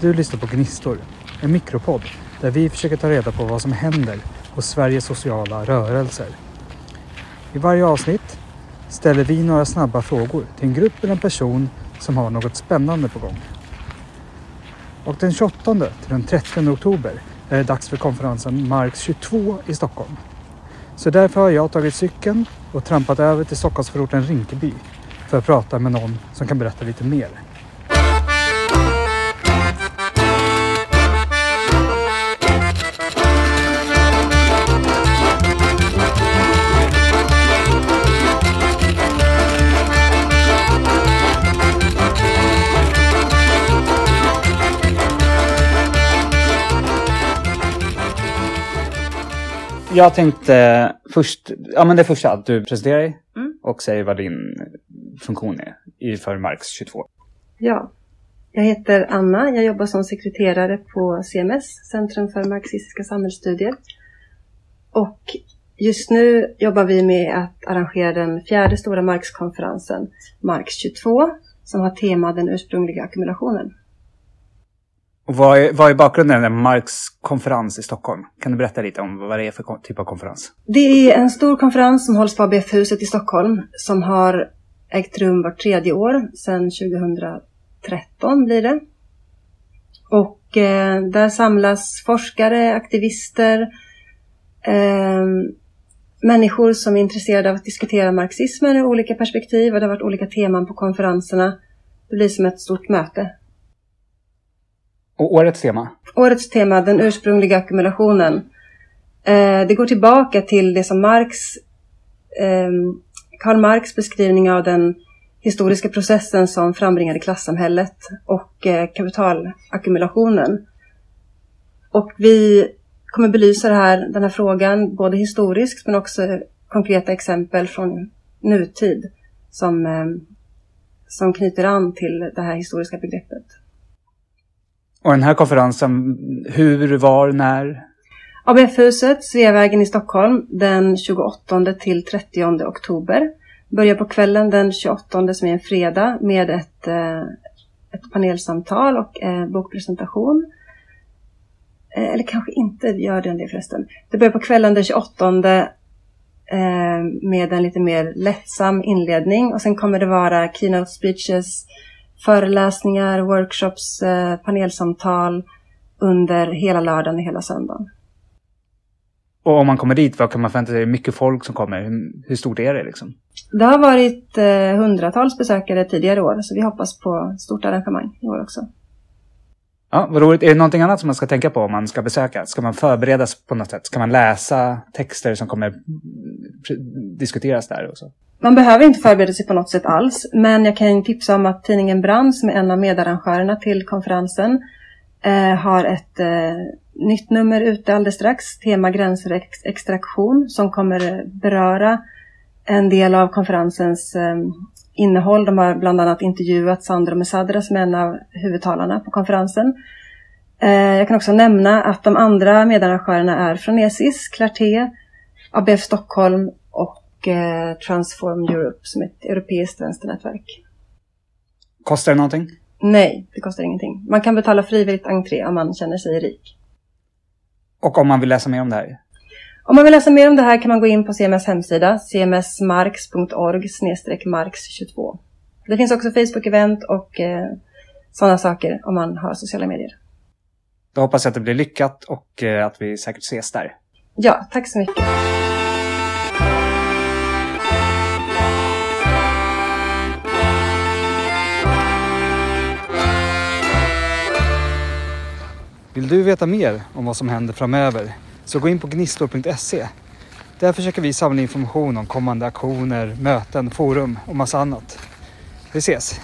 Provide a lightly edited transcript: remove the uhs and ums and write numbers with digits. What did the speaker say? Du lyssnar på Gnistor, en mikropodd där vi försöker ta reda på vad som händer hos Sveriges sociala rörelser. I varje avsnitt ställer vi några snabba frågor till en grupp eller en person som har något spännande på gång. Och den 28 till den 13 oktober är det dags för konferensen Marx 22 i Stockholm. Så därför har jag tagit cykeln och trampat över till Stockholmsförorten Rinkeby för att prata med någon som kan berätta lite mer. Jag tänkte först, att du presenterar dig och säger vad din funktion är för Marx 22. Ja, jag heter Anna. Jag jobbar som sekreterare på CMS, Centrum för Marxistiska samhällsstudier. Och just nu jobbar vi med att arrangera den fjärde stora Marx-konferensen, Marx 22, som har tema den ursprungliga ackumulationen. Och vad är bakgrunden av Marx-konferens i Stockholm? Kan du berätta lite om vad det är för typ av konferens? Det är en stor konferens som hålls på ABF-huset i Stockholm som har ägt rum vart tredje år, sedan 2013 blir det. Och där samlas forskare, aktivister, människor som är intresserade av att diskutera marxismen ur olika perspektiv. Och det har varit olika teman på konferenserna. Det blir som ett stort möte. Och årets tema? Årets tema, den ursprungliga ackumulationen. Det går tillbaka till det som Karl Marx beskrivning av den historiska processen som frambringade klassamhället och kapitalackumulationen. Och vi kommer belysa den här frågan både historiskt men också konkreta exempel från nutid som knyter an till det här historiska begreppet. Och den här konferensen, hur, var, när? ABF-huset, Sveavägen i Stockholm, den 28 till 30 oktober. Börjar på kvällen den 28 som är en fredag med ett panelsamtal och bokpresentation. Eller kanske inte gör det förresten. Det börjar på kvällen den 28 med en lite mer lättsam inledning. Och sen kommer det vara keynote speeches, föreläsningar, workshops, panelsamtal under hela lördagen och hela söndagen. Och om man kommer dit, vad kan man förvänta sig? Mycket folk som kommer. Hur stort är det liksom? Det har varit hundratals besökare tidigare år. Så vi hoppas på stort arrangemang i år också. Ja, vad roligt. Är det någonting annat som man ska tänka på om man ska besöka? Ska man förberedas på något sätt? Ska man läsa texter som kommer diskuteras där och så? Man behöver inte förbereda sig på något sätt alls, men jag kan tipsa om att tidningen Brand, som är en av medarrangörerna till konferensen, har ett nytt nummer ute alldeles strax, tema gränser och extraktion, som kommer beröra en del av konferensens innehåll. De har bland annat intervjuat Sandro Messadra som är en av huvudtalarna på konferensen. Jag kan också nämna att de andra medarrangörerna är från ESIS, Clarté, ABF Stockholm och Transform Europe som är ett europeiskt vänsternätverk. Kostar det någonting? Nej, det kostar ingenting. Man kan betala frivilligt entré om man känner sig rik. Och om man vill läsa mer om det här? Om man vill läsa mer om det här kan man gå in på CMS hemsida, cmsmarx.org/marx22. Det finns också Facebook-event och sådana saker om man har sociala medier. Då hoppas jag att det blir lyckat och att vi säkert ses där. Ja, tack så mycket. Vill du veta mer om vad som händer framöver så gå in på gnistor.se. Där försöker vi samla information om kommande aktioner, möten, forum och massa annat. Vi ses!